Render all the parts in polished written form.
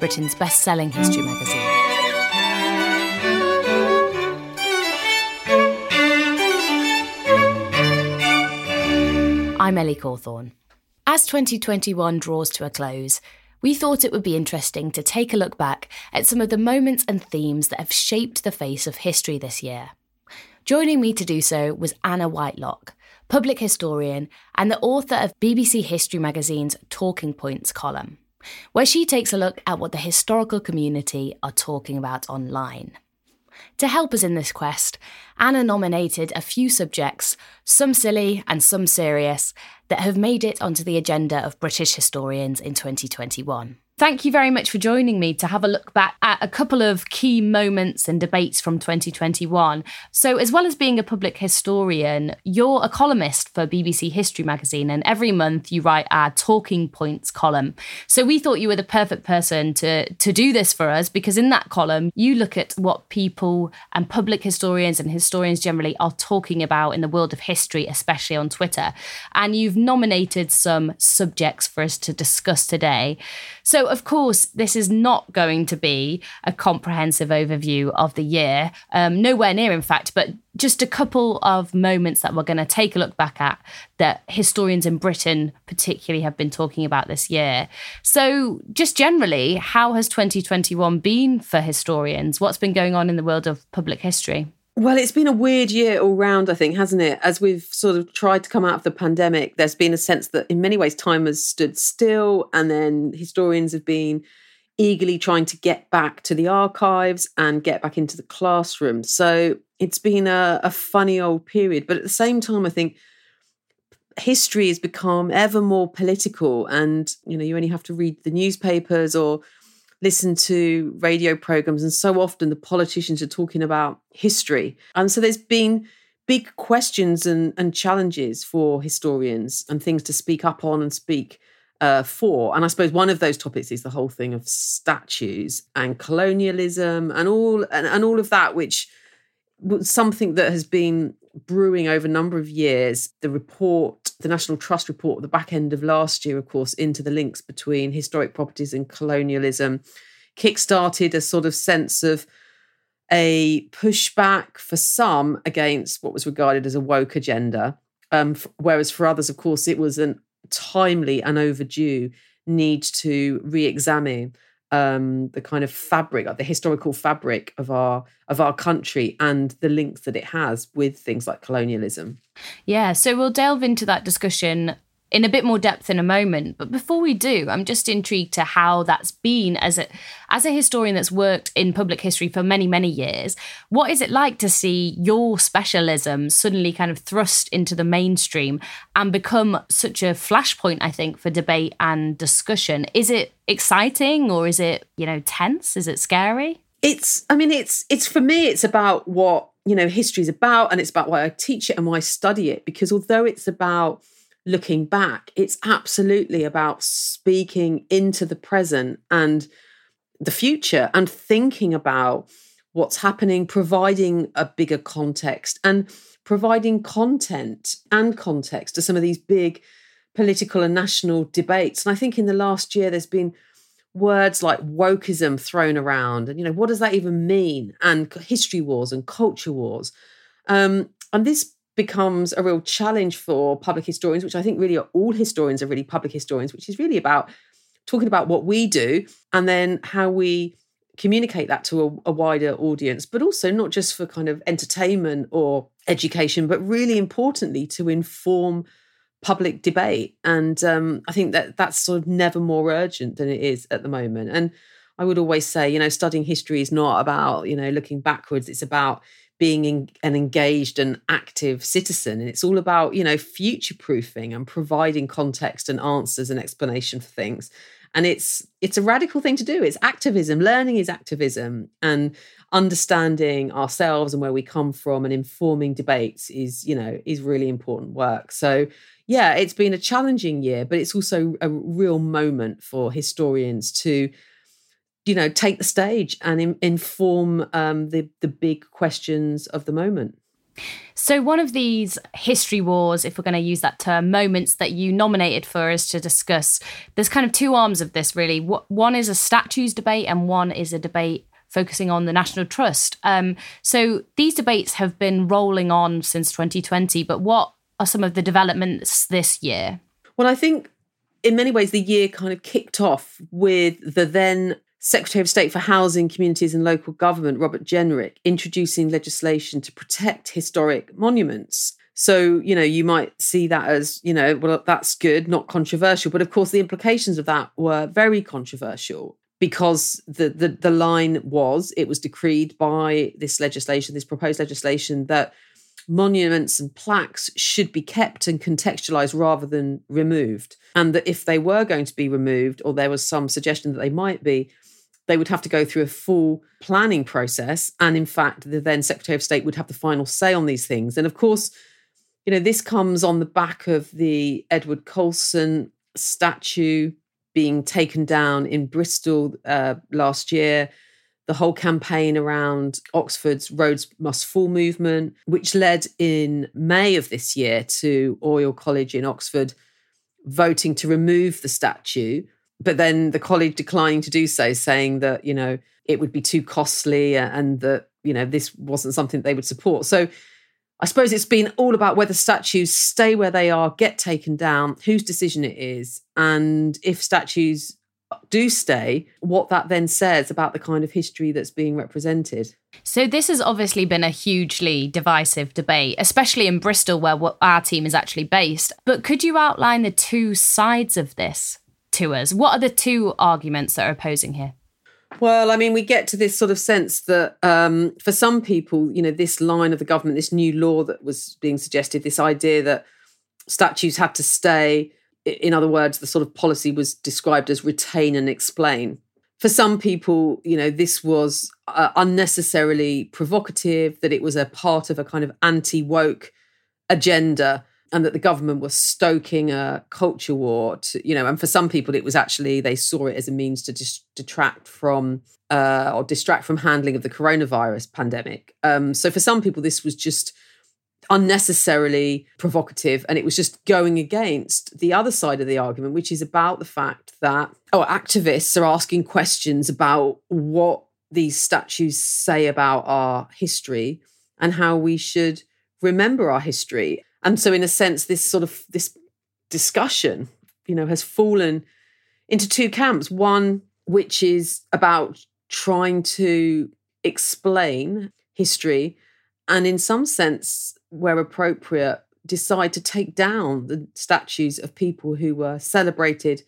Britain's best-selling history magazine. I'm Ellie Cawthorn. As 2021 draws to a close, we thought it would be interesting to take a look back at some of the moments and themes that have shaped the face of history this year. Joining me to do so was Anna Whitelock, public historian and the author of BBC History Magazine's Talking Points column, where she takes a look at what the historical community are talking about online. To help us in this quest, Anna nominated a few subjects, some silly and some serious, that have made it onto the agenda of British historians in 2021. Thank you very much for joining me to have a look back at a couple of key moments and debates from 2021. So, as well as being a public historian, you're a columnist for BBC History Magazine, and every month you write our Talking Points column. So we thought you were the perfect person to do this for us, because in that column you look at what people and public historians and historians generally are talking about in the world of history, especially on Twitter. And you've nominated some subjects for us to discuss today. So, of course, this is not going to be a comprehensive overview of the year, nowhere near, in fact, but just a couple of moments that we're going to take a look back at that historians in Britain particularly have been talking about this year. So just generally, how has 2021 been for historians? What's been going on in the world of public history? Well, it's been a weird year all round, I think, hasn't it? As we've sort of tried to come out of the pandemic, there's been a sense that in many ways time has stood still, and then historians have been eagerly trying to get back to the archives and get back into the classroom. So it's been a funny old period. But at the same time, I think history has become ever more political, and, you know, you only have to read the newspapers or listen to radio programmes, and so often the politicians are talking about history. And so there's been big questions and challenges for historians and things to speak up on and speak for. And I suppose one of those topics is the whole thing of statues and colonialism and all of that, which was something that has been brewing over a number of years. The report, the National Trust report at the back end of last year, of course, into the links between historic properties and colonialism, kickstarted a sort of sense of a pushback for some against what was regarded as a woke agenda, whereas for others, of course, it was a timely and overdue need to re-examine the kind of fabric, like the historical fabric of our country and the links that it has with things like colonialism. Yeah, so we'll delve into that discussion in a bit more depth in a moment. But before we do, I'm just intrigued to how that's been as a historian that's worked in public history for many, many years. What is it like to see your specialism suddenly kind of thrust into the mainstream and become such a flashpoint, I think, for debate and discussion? Is it exciting, or is it, you know, tense? Is it scary? It's for me, it's about what, you know, history is about, and it's about why I teach it and why I study it, because although it's about looking back, it's absolutely about speaking into the present and the future and thinking about what's happening, providing a bigger context and providing content and context to some of these big political and national debates. And I think in the last year, there's been words like wokeism thrown around. And, you know, what does that even mean? And history wars and culture wars. And this becomes a real challenge for public historians, which I think really all historians are really public historians, which is really about talking about what we do and then how we communicate that to a wider audience, but also not just for kind of entertainment or education, but really importantly to inform public debate. And I think that that's sort of never more urgent than it is at the moment. And I would always say, you know, studying history is not about, you know, looking backwards. It's about being an engaged and active citizen. And it's all about, you know, future-proofing and providing context and answers and explanation for things. And it's a radical thing to do. It's activism. Learning is activism. And understanding ourselves and where we come from and informing debates is, you know, is really important work. So yeah, it's been a challenging year, but it's also a real moment for historians to, you know, take the stage and inform the big questions of the moment. So one of these history wars, if we're going to use that term, moments that you nominated for us to discuss, there's kind of two arms of this, really. One is a statues debate and one is a debate focusing on the National Trust. So these debates have been rolling on since 2020, but what are some of the developments this year? Well, I think in many ways the year kind of kicked off with the then Secretary of State for Housing, Communities and Local Government, Robert Jenrick, introducing legislation to protect historic monuments. So, you know, you might see that as, you know, well, that's good, not controversial. But of course, the implications of that were very controversial because the line was, it was decreed by this legislation, this proposed legislation, that monuments and plaques should be kept and contextualised rather than removed. And that if they were going to be removed, or there was some suggestion that they might be, they would have to go through a full planning process. And in fact, the then Secretary of State would have the final say on these things. And of course, you know, this comes on the back of the Edward Colson statue being taken down in Bristol last year, the whole campaign around Oxford's Roads Must Fall movement, which led in May of this year to Oriel College in Oxford voting to remove the statue, but then the college declining to do so, saying that, you know, it would be too costly and that, you know, this wasn't something they would support. So I suppose it's been all about whether statues stay where they are, get taken down, whose decision it is, and if statues do stay, what that then says about the kind of history that's being represented. So this has obviously been a hugely divisive debate, especially in Bristol, where our team is actually based. But could you outline the two sides of this to us? What are the two arguments that are opposing here? Well, I mean, we get to this sort of sense that for some people, you know, this line of the government, this new law that was being suggested, this idea that statues had to stay. In other words, the sort of policy was described as retain and explain. For some people, you know, this was unnecessarily provocative, that it was a part of a kind of anti-woke agenda and that the government was stoking a culture war, to, you know, and for some people it was actually, they saw it as a means to detract from or distract from handling of the coronavirus pandemic. So for some people, this was just unnecessarily provocative, and it was just going against the other side of the argument, which is about the fact that activists are asking questions about what these statues say about our history and how we should remember our history. And so in a sense, this sort of this discussion, you know, has fallen into two camps. One which is about trying to explain history and in some sense, where appropriate, decide to take down the statues of people who were celebrated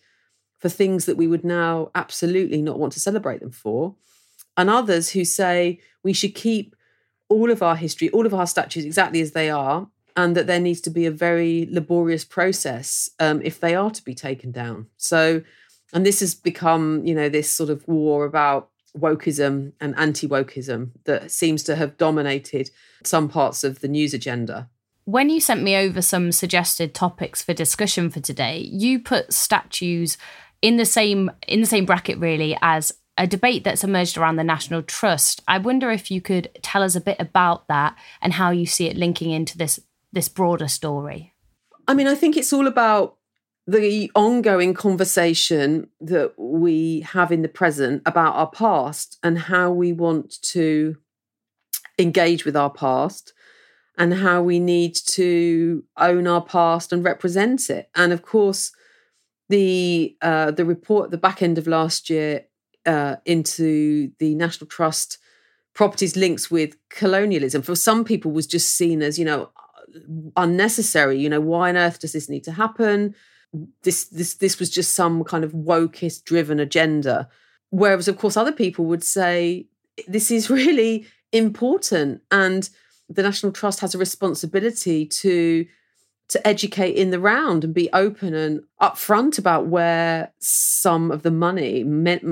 for things that we would now absolutely not want to celebrate them for. And others who say we should keep all of our history, all of our statues exactly as they are, and that there needs to be a very laborious process if they are to be taken down. So, and this has become, you know, this sort of war about wokeism and anti-wokeism that seems to have dominated some parts of the news agenda. When you sent me over some suggested topics for discussion for today, you put statues in the same bracket really as a debate that's emerged around the National Trust. I wonder if you could tell us a bit about that and how you see it linking into this broader story. I mean, I think it's all about the ongoing conversation that we have in the present about our past and how we want to engage with our past and how we need to own our past and represent it. And of course, the report at the back end of last year into the National Trust properties links with colonialism for some people was just seen as, you know, unnecessary. You know, why on earth does this need to happen? This was just some kind of wokeist-driven agenda. Whereas, of course, other people would say, this is really important and the National Trust has a responsibility to to educate in the round and be open and upfront about where some of the money,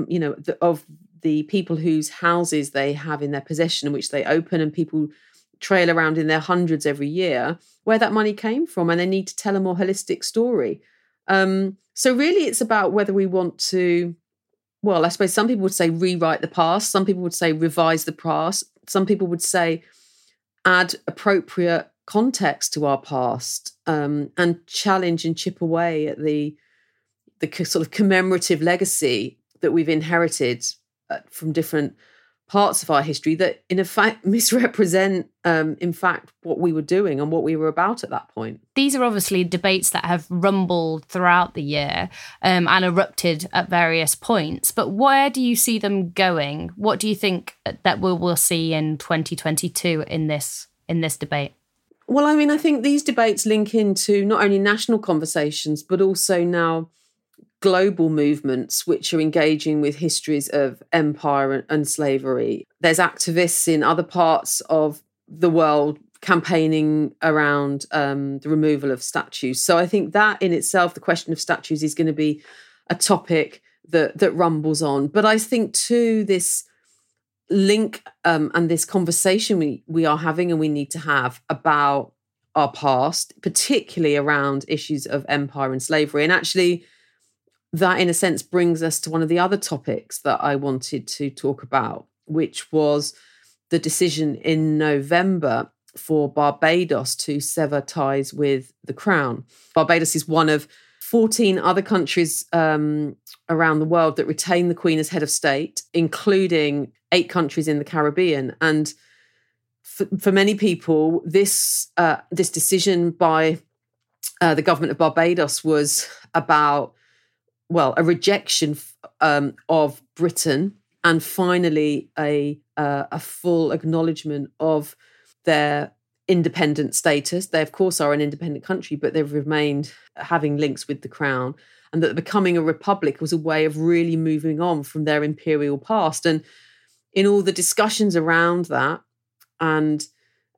you know, of the people whose houses they have in their possession, which they open and people trail around in their hundreds every year, where that money came from, and they need to tell a more holistic story. So really it's about whether we want to, well, I suppose some people would say rewrite the past, some people would say revise the past, some people would say add appropriate context to our past, and challenge and chip away at the sort of commemorative legacy that we've inherited from different parts of our history that in fact misrepresent in fact what we were doing and what we were about at that point. These are obviously debates that have rumbled throughout the year and erupted at various points, but where do you see them going? What do you think that we'll see in 2022 in this debate? Well, I mean, I think these debates link into not only national conversations, but also now global movements which are engaging with histories of empire and slavery. There's activists in other parts of the world campaigning around the removal of statues. So I think that in itself, the question of statues is going to be a topic that rumbles on. But I think too, this link and this conversation we are having and we need to have about our past, particularly around issues of empire and slavery. And actually, that, in a sense, brings us to one of the other topics that I wanted to talk about, which was the decision in November for Barbados to sever ties with the Crown. Barbados is one of 14 other countries around the world that retain the Queen as head of state, including 8 countries in the Caribbean. And for many people, this decision by the government of Barbados was about, well, a rejection of Britain and finally a full acknowledgement of their independent status. They, of course, are an independent country, but they've remained having links with the Crown, and that becoming a republic was a way of really moving on from their imperial past. And in all the discussions around that and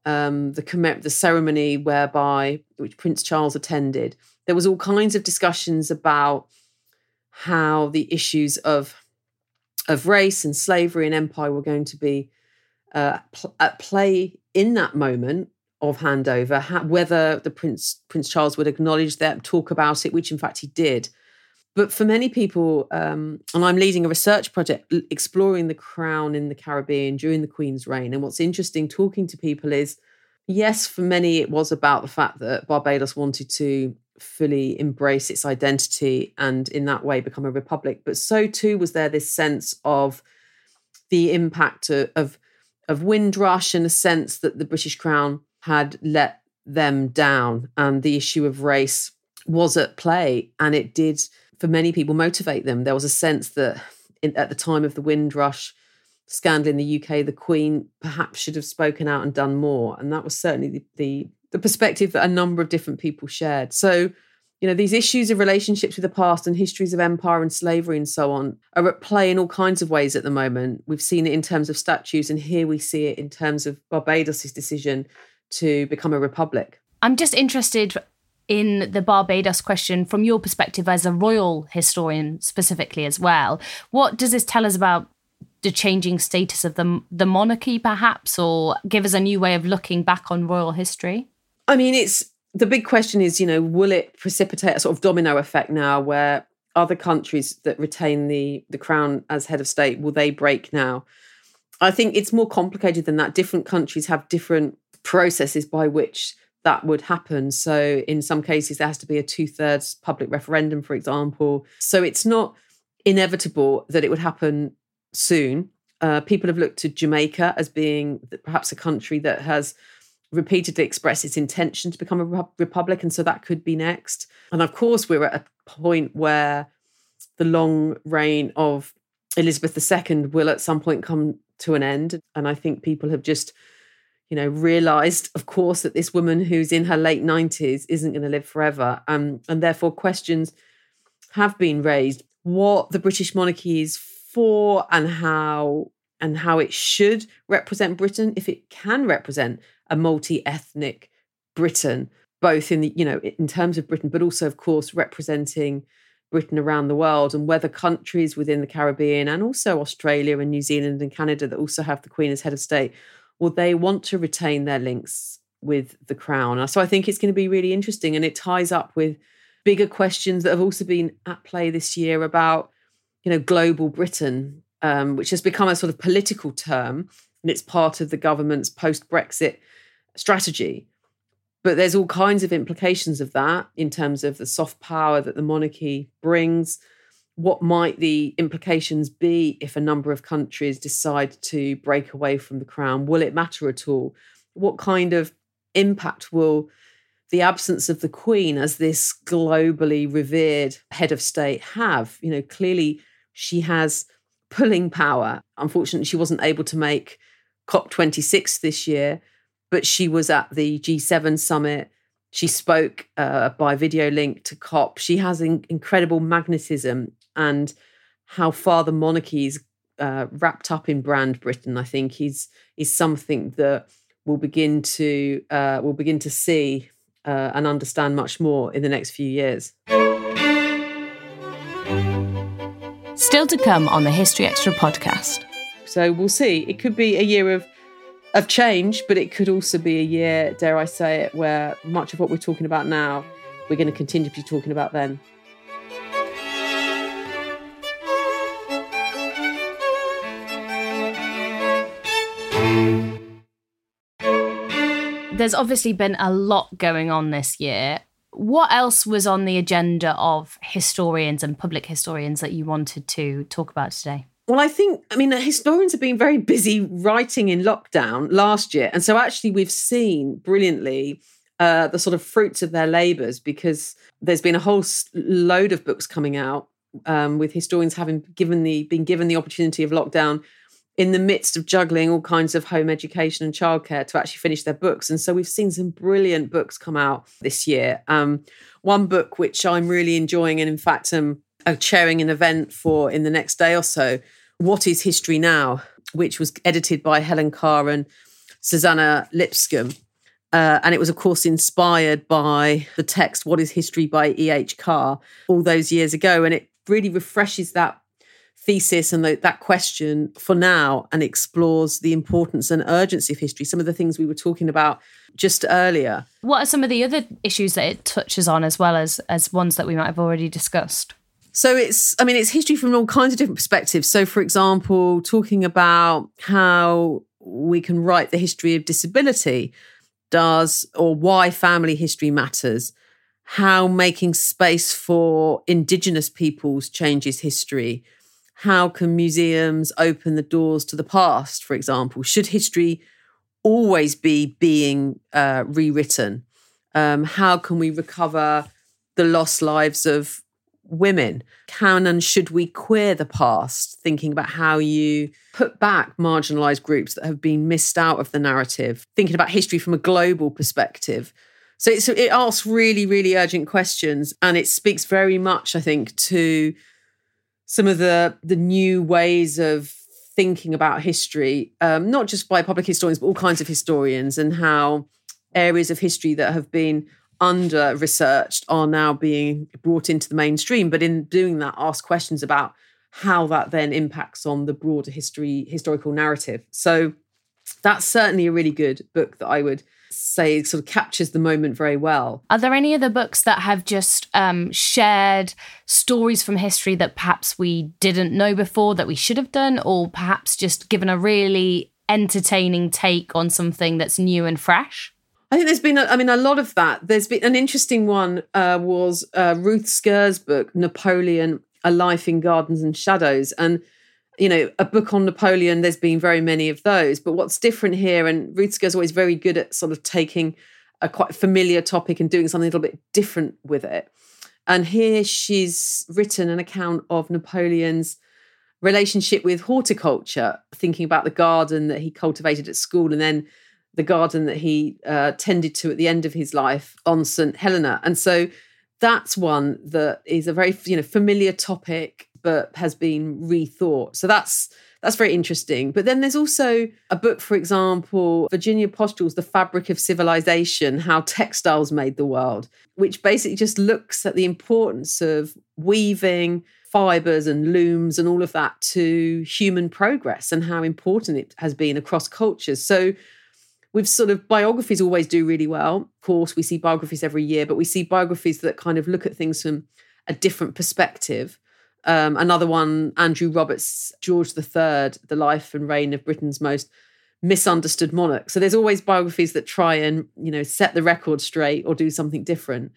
the ceremony whereby, which Prince Charles attended, there was all kinds of discussions about how the issues of race and slavery and empire were going to be at play in that moment of handover, whether the Prince Charles would acknowledge that, talk about it, which in fact he did. But for many people, and I'm leading a research project exploring the Crown in the Caribbean during the Queen's reign, and what's interesting talking to people is, yes, for many it was about the fact that Barbados wanted to fully embrace its identity and in that way become a republic. But so too was there this sense of the impact of Windrush and a sense that the British Crown had let them down, and the issue of race was at play, and it did, for many people, motivate them. There was a sense that at the time of the Windrush scandal in the UK, the Queen perhaps should have spoken out and done more, and that was certainly the perspective that a number of different people shared. So, you know, these issues of relationships with the past and histories of empire and slavery and so on are at play in all kinds of ways at the moment. We've seen it in terms of statues, and here we see it in terms of Barbados's decision to become a republic. I'm just interested in the Barbados question from your perspective as a royal historian specifically as well. What does this tell us about the changing status of the monarchy perhaps, or give us a new way of looking back on royal history? I mean, it's the big question is, you know, will it precipitate a sort of domino effect now where other countries that retain the Crown as head of state, will they break now? I think it's more complicated than that. Different countries have different processes by which that would happen. So in some cases, there has to be a 2/3 public referendum, for example. So it's not inevitable that it would happen soon. People have looked to Jamaica as being perhaps a country that has repeatedly expressed its intention to become a republic, and so that could be next. And of course, we're at a point where the long reign of Elizabeth II will at some point come to an end. And I think people have just, you know, realised, of course, that this woman who's in her late 90s isn't going to live forever. And therefore questions have been raised what the British monarchy is for and how it should represent Britain, if it can represent a multi-ethnic Britain, both in the, you know, in terms of Britain, but also, of course, representing Britain around the world, and whether countries within the Caribbean and also Australia and New Zealand and Canada that also have the Queen as head of state, will they want to retain their links with the Crown? So I think it's going to be really interesting, and it ties up with bigger questions that have also been at play this year about, you know, global Britain, which has become a sort of political term, and it's part of the government's post-Brexit strategy. But there's all kinds of implications of that in terms of the soft power that the monarchy brings. What might the implications be if a number of countries decide to break away from the Crown? Will it matter at all? What kind of impact will the absence of the Queen as this globally revered head of state have? You know, clearly she has pulling power. Unfortunately, she wasn't able to make COP26 this year, but she was at the G7 summit. She spoke by video link to COP. She has incredible magnetism, and how far the monarchy's wrapped up in brand Britain, I think, is something that we'll begin to see and understand much more in the next few years. Still to come on the History Extra podcast. So we'll see. It could be a year of change, but it could also be a year, dare I say it, where much of what we're talking about now, we're going to continue to be talking about then. There's obviously been a lot going on this year. What else was on the agenda of historians and public historians that you wanted to talk about today? Well, I mean, historians have been very busy writing in lockdown last year. And so actually we've seen brilliantly the sort of fruits of their labours, because there's been a whole load of books coming out with historians having been given the opportunity of lockdown in the midst of juggling all kinds of home education and childcare to actually finish their books. And so we've seen some brilliant books come out this year. One book which I'm really enjoying, and in fact I'm chairing an event for in the next day or so, What is History Now?, which was edited by Helen Carr and Susanna Lipscomb. And it was, of course, inspired by the text What is History by E.H. Carr all those years ago. And it really refreshes that thesis and that question for now, and explores the importance and urgency of history, some of the things we were talking about just earlier. What are some of the other issues that it touches on, as well as ones that we might have already discussed? So it's history from all kinds of different perspectives. So, for example, talking about how we can write the history of disability or why family history matters, how making space for Indigenous peoples changes history, how can museums open the doors to the past, for example? Should history always be being rewritten? How can we recover the lost lives of women? Can and should we queer the past, thinking about how you put back marginalised groups that have been missed out of the narrative, thinking about history from a global perspective. So it asks really, really urgent questions, and it speaks very much, I think, to some of the new ways of thinking about history, not just by public historians, but all kinds of historians, and how areas of history that have been under-researched are now being brought into the mainstream, but in doing that, ask questions about how that then impacts on the broader historical narrative. So that's certainly a really good book that I would say sort of captures the moment very well. Are there any other books that have just shared stories from history that perhaps we didn't know before that we should have done, or perhaps just given a really entertaining take on something that's new and fresh? I think there's been, a lot of that. There's been an interesting one was Ruth Sker's book, Napoleon, A Life in Gardens and Shadows. And, you know, a book on Napoleon, there's been very many of those. But what's different here, and Ruth Sker's always very good at sort of taking a quite familiar topic and doing something a little bit different with it. And here she's written an account of Napoleon's relationship with horticulture, thinking about the garden that he cultivated at school, and then the garden that he tended to at the end of his life on St. Helena. And so that's one that is a very familiar topic, but has been rethought. So that's That's very interesting. But then there's also a book, for example, Virginia Postle's The Fabric of Civilization, How Textiles Made the World, which basically just looks at the importance of weaving, fibres and looms and all of that to human progress and how important it has been across cultures. So we've sort of, biographies always do really well. Of course, we see biographies every year, but we see biographies that kind of look at things from a different perspective. Another one, Andrew Roberts, George III, The Life and Reign of Britain's Most Misunderstood Monarch. So there's always biographies that try and, you know, set the record straight or do something different.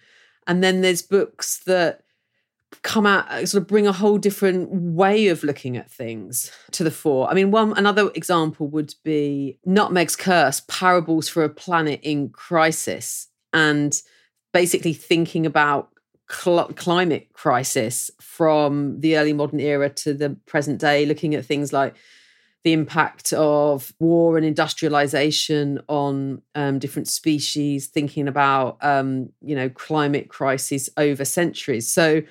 And then there's books that come out, sort of bring a whole different way of looking at things to the fore. I mean, another example would be Nutmeg's Curse, Parables for a Planet in Crisis, and basically thinking about climate crisis from the early modern era to the present day, looking at things like the impact of war and industrialization on different species, thinking about, you know, climate crises over centuries. So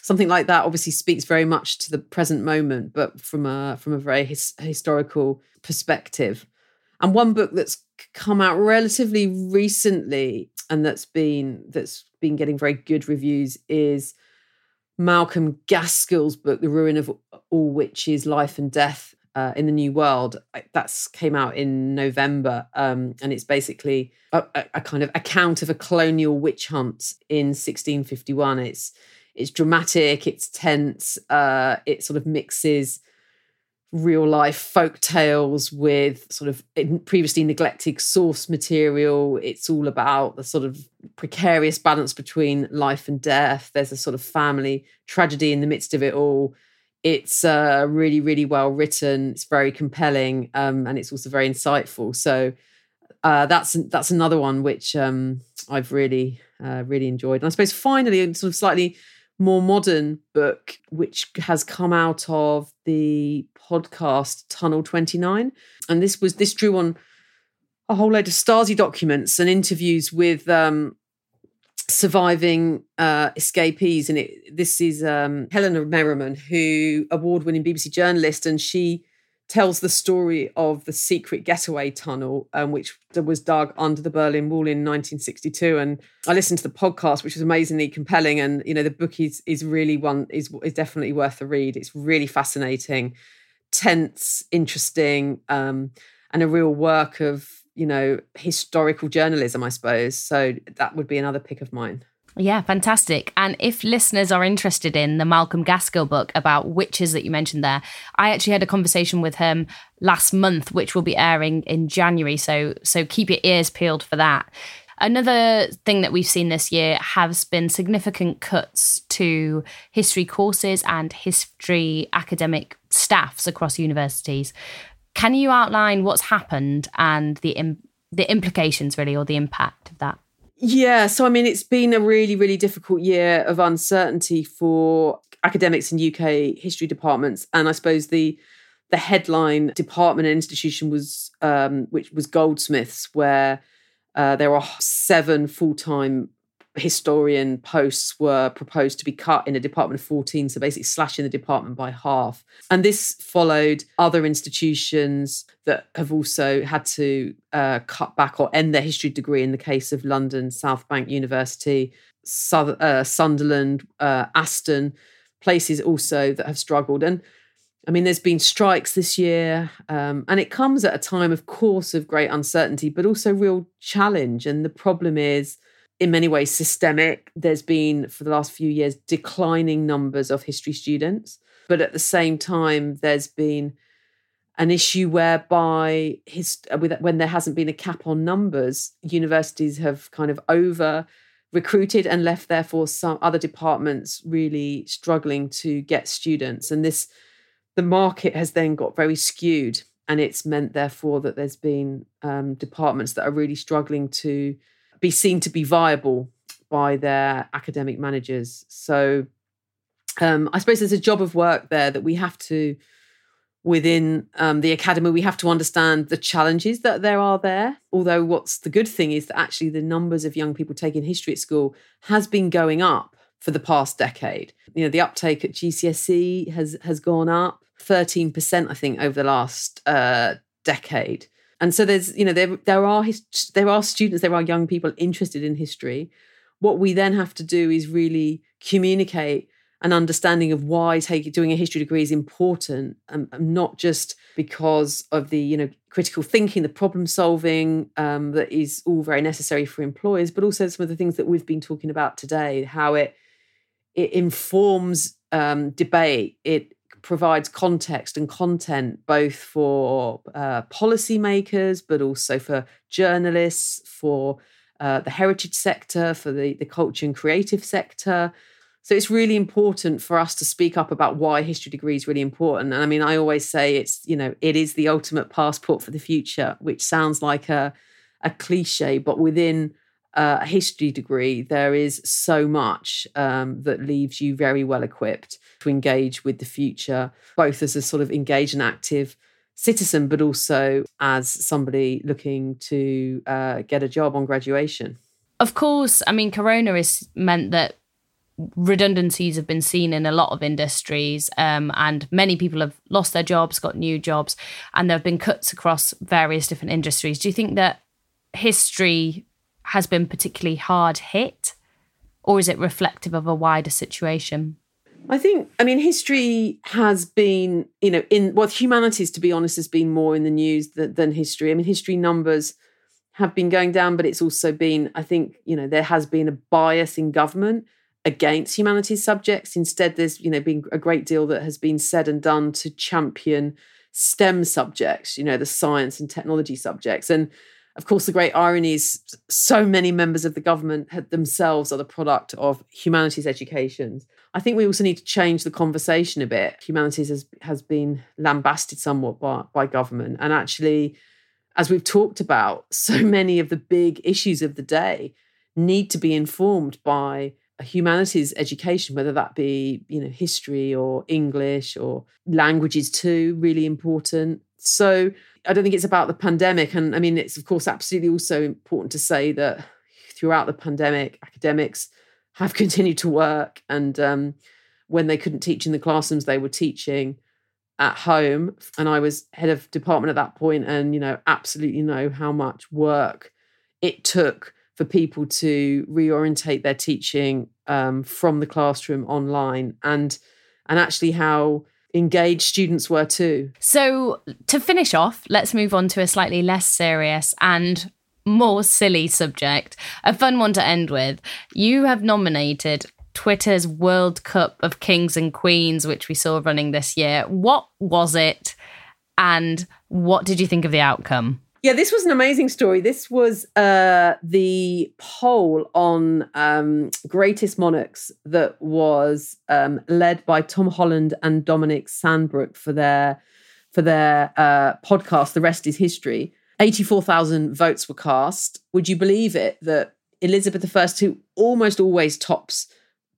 something like that obviously speaks very much to the present moment, but from a very historical perspective. And one book that's come out relatively recently and that's been getting very good reviews is Malcolm Gaskell's book, The Ruin of All Witches, Life and Death in the New World. That came out in November, and it's basically a kind of account of a colonial witch hunt in 1651. It's dramatic, it's tense, it sort of mixes real life folk tales with sort of previously neglected source material. It's all about the sort of precarious balance between life and death. There's a sort of family tragedy in the midst of it all. It's really, really well written. It's very compelling, and it's also very insightful. So that's another one which I've really enjoyed. And I suppose finally, a sort of slightly more modern book, which has come out of the podcast Tunnel 29. And this drew on a whole load of Stasi documents and interviews with surviving escapees. And this is Helena Merriman, who award-winning BBC journalist, and she tells the story of the secret getaway tunnel, which was dug under the Berlin Wall in 1962. And I listened to the podcast, which was amazingly compelling. And, you know, the book is definitely worth a read. It's really fascinating, tense, interesting, and a real work of, you know, historical journalism, I suppose. So that would be another pick of mine. Yeah, fantastic. And if listeners are interested in the Malcolm Gaskell book about witches that you mentioned there, I actually had a conversation with him last month, which will be airing in January. So keep your ears peeled for that. Another thing that we've seen this year has been significant cuts to history courses and history academic staffs across universities. Can you outline what's happened and the implications, really, or the impact of that? Yeah, so I mean, it's been a really, really difficult year of uncertainty for academics in UK history departments. And I suppose the headline department and institution was, which was Goldsmiths, where there are 7 full-time historian posts were proposed to be cut in a department of 14, so basically slashing the department by half. And this followed other institutions that have also had to cut back or end their history degree, in the case of London South Bank University, Sunderland, Aston, places also that have struggled. And I mean, there's been strikes this year, and it comes at a time, of course, of great uncertainty, but also real challenge. And the problem is, in many ways, systemic. There's been, for the last few years, declining numbers of history students. But at the same time, there's been an issue whereby when there hasn't been a cap on numbers, universities have kind of over-recruited and left, therefore, some other departments really struggling to get students. And the market has then got very skewed. And it's meant, therefore, that there's been departments that are really struggling to be seen to be viable by their academic managers. So I suppose there's a job of work there that we have to, within the academy, we have to understand the challenges that there are there. Although what's the good thing is that actually the numbers of young people taking history at school has been going up for the past decade. You know, the uptake at GCSE has gone up. 13%, I think, over the last decade. And so there's, you know, there are students, there are young people interested in history. What we then have to do is really communicate an understanding of why doing a history degree is important, and not just because of the, you know, critical thinking, the problem solving that is all very necessary for employers, but also some of the things that we've been talking about today, how it informs debate, it provides context and content both for policymakers, but also for journalists, for the heritage sector, for the culture and creative sector. So it's really important for us to speak up about why history degree is really important. And I mean, I always say it is the ultimate passport for the future, which sounds like a cliche, but within a history degree, there is so much that leaves you very well equipped to engage with the future, both as a sort of engaged and active citizen, but also as somebody looking to get a job on graduation. Of course, I mean, Corona has meant that redundancies have been seen in a lot of industries, and many people have lost their jobs, got new jobs, and there have been cuts across various different industries. Do you think that history has been particularly hard hit, or is it reflective of a wider situation? I mean, history has been, humanities, to be honest, has been more in the news than history. I mean, history numbers have been going down, but it's also been, I think, there has been a bias in government against humanities subjects. Instead, there's, been a great deal that has been said and done to champion STEM subjects, the science and technology subjects. And of course, the great irony is so many members of the government themselves are the product of humanities education. I think we also need to change the conversation a bit. Humanities has been lambasted somewhat by government. And actually, as we've talked about, so many of the big issues of the day need to be informed by humanities education, whether that be, history or English or languages too, really important. So I don't think it's about the pandemic. And I mean, it's of course absolutely also important to say that throughout the pandemic, academics have continued to work. And when they couldn't teach in the classrooms, they were teaching at home. And I was head of department at that point, and, absolutely know how much work it took for people to reorientate their teaching from the classroom online, and actually how engaged students were too. So to finish off, let's move on to a slightly less serious and more silly subject, a fun one to end with. You have nominated Twitter's World Cup of Kings and Queens, which we saw running this year. What was it, and what did you think of the outcome? Yeah, this was an amazing story. This was the poll on greatest monarchs that was led by Tom Holland and Dominic Sandbrook for their podcast, The Rest is History. 84,000 votes were cast. Would you believe it that Elizabeth I, who almost always tops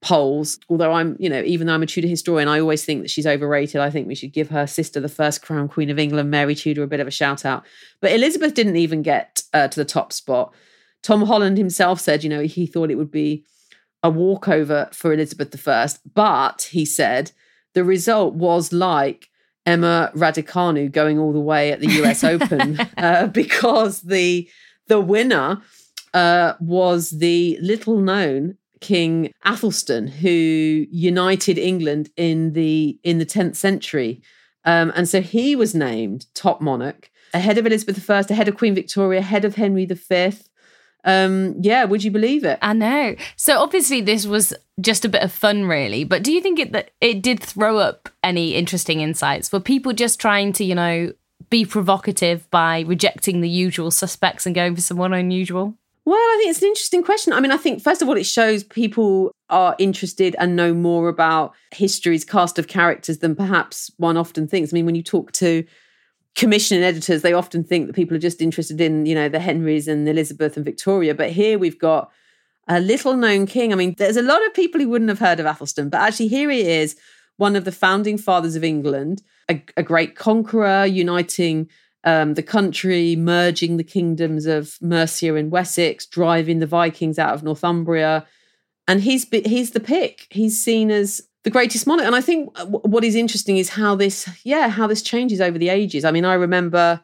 polls, although even though I'm a Tudor historian, I always think that she's overrated. I think we should give her sister, the first Crown Queen of England, Mary Tudor, a bit of a shout out. But Elizabeth didn't even get to the top spot. Tom Holland himself said, he thought it would be a walkover for Elizabeth I, but he said the result was like Emma Raducanu going all the way at the US Open because the winner was the little known King Athelstan, who united England in the 10th century. And so he was named top monarch, ahead of Elizabeth I, ahead of Queen Victoria, ahead of Henry V. Would you believe it? I know. So obviously this was just a bit of fun, really. But do you think that it did throw up any interesting insights? Were people just trying to, be provocative by rejecting the usual suspects and going for someone unusual? Well, I think it's an interesting question. I mean, I think, first of all, it shows people are interested and know more about history's cast of characters than perhaps one often thinks. I mean, when you talk to commission and editors, they often think that people are just interested in, the Henrys and Elizabeth and Victoria. But here we've got a little-known king. I mean, there's a lot of people who wouldn't have heard of Athelstan, but actually here he is, one of the founding fathers of England, a great conqueror, uniting the country, merging the kingdoms of Mercia and Wessex, driving the Vikings out of Northumbria. And he's the pick. He's seen as the greatest monarch. And I think what is interesting is how this changes over the ages. I mean, I remember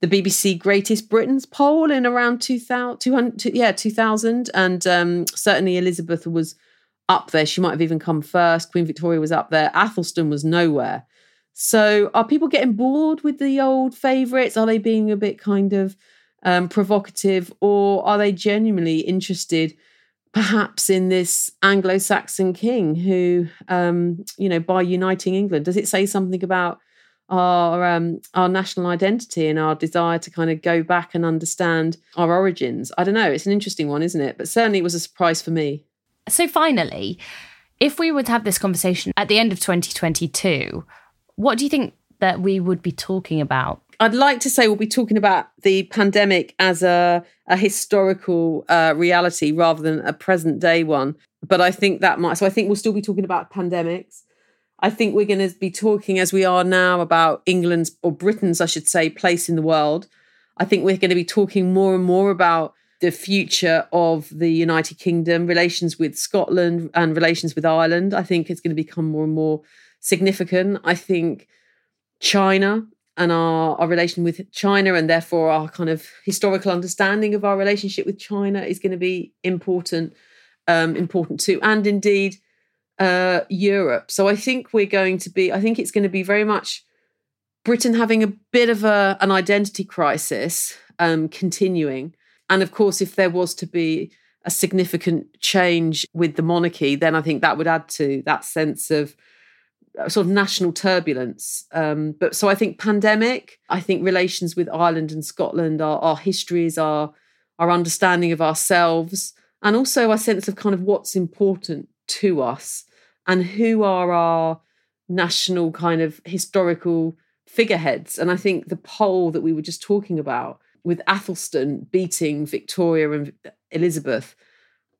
the BBC Greatest Britain's poll in around 2000, and certainly Elizabeth was up there. She might have even come first. Queen Victoria was up there. Athelstan was nowhere. So are people getting bored with the old favourites? Are they being a bit kind of provocative, or are they genuinely interested perhaps in this Anglo-Saxon king who, by uniting England, does it say something about our national identity and our desire to kind of go back and understand our origins? I don't know. It's an interesting one, isn't it? But certainly it was a surprise for me. So finally, if we were to have this conversation at the end of 2022, what do you think that we would be talking about? I'd like to say we'll be talking about the pandemic as a historical reality rather than a present day one. But I think I think we'll still be talking about pandemics. I think we're going to be talking, as we are now, about England's, or Britain's, I should say, place in the world. I think we're going to be talking more and more about the future of the United Kingdom, relations with Scotland and relations with Ireland. I think it's going to become more and more significant. I think China and our relation with China, and therefore our kind of historical understanding of our relationship with China, is going to be important too, and indeed Europe. So I think it's going to be very much Britain having a bit of an identity crisis continuing. And of course, if there was to be a significant change with the monarchy, then I think that would add to that sense of sort of national turbulence. So I think pandemic, I think relations with Ireland and Scotland, our histories, our understanding of ourselves, and also our sense of kind of what's important to us and who are our national kind of historical figureheads. And I think the poll that we were just talking about with Athelstan beating Victoria and Elizabeth,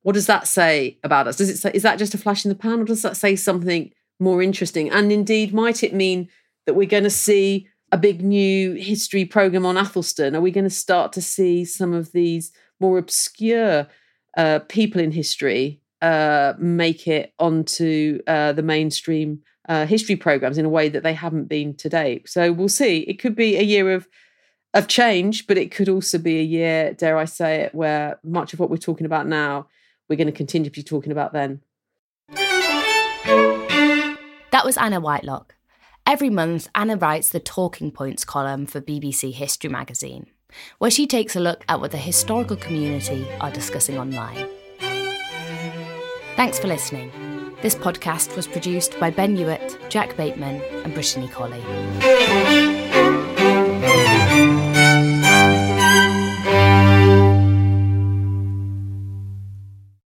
what does that say about us? Is that just a flash in the pan, or does that say something more interesting? And indeed, might it mean that we're going to see a big new history programme on Athelstan? Are we going to start to see some of these more obscure people in history make it onto the mainstream history programmes in a way that they haven't been to date? So we'll see. It could be a year of change, but it could also be a year, dare I say it, where much of what we're talking about now, we're going to continue to be talking about then. That was Anna Whitelock. Every month, Anna writes the Talking Points column for BBC History Magazine, where she takes a look at what the historical community are discussing online. Thanks for listening. This podcast was produced by Ben Hewitt, Jack Bateman and Brittany Colley.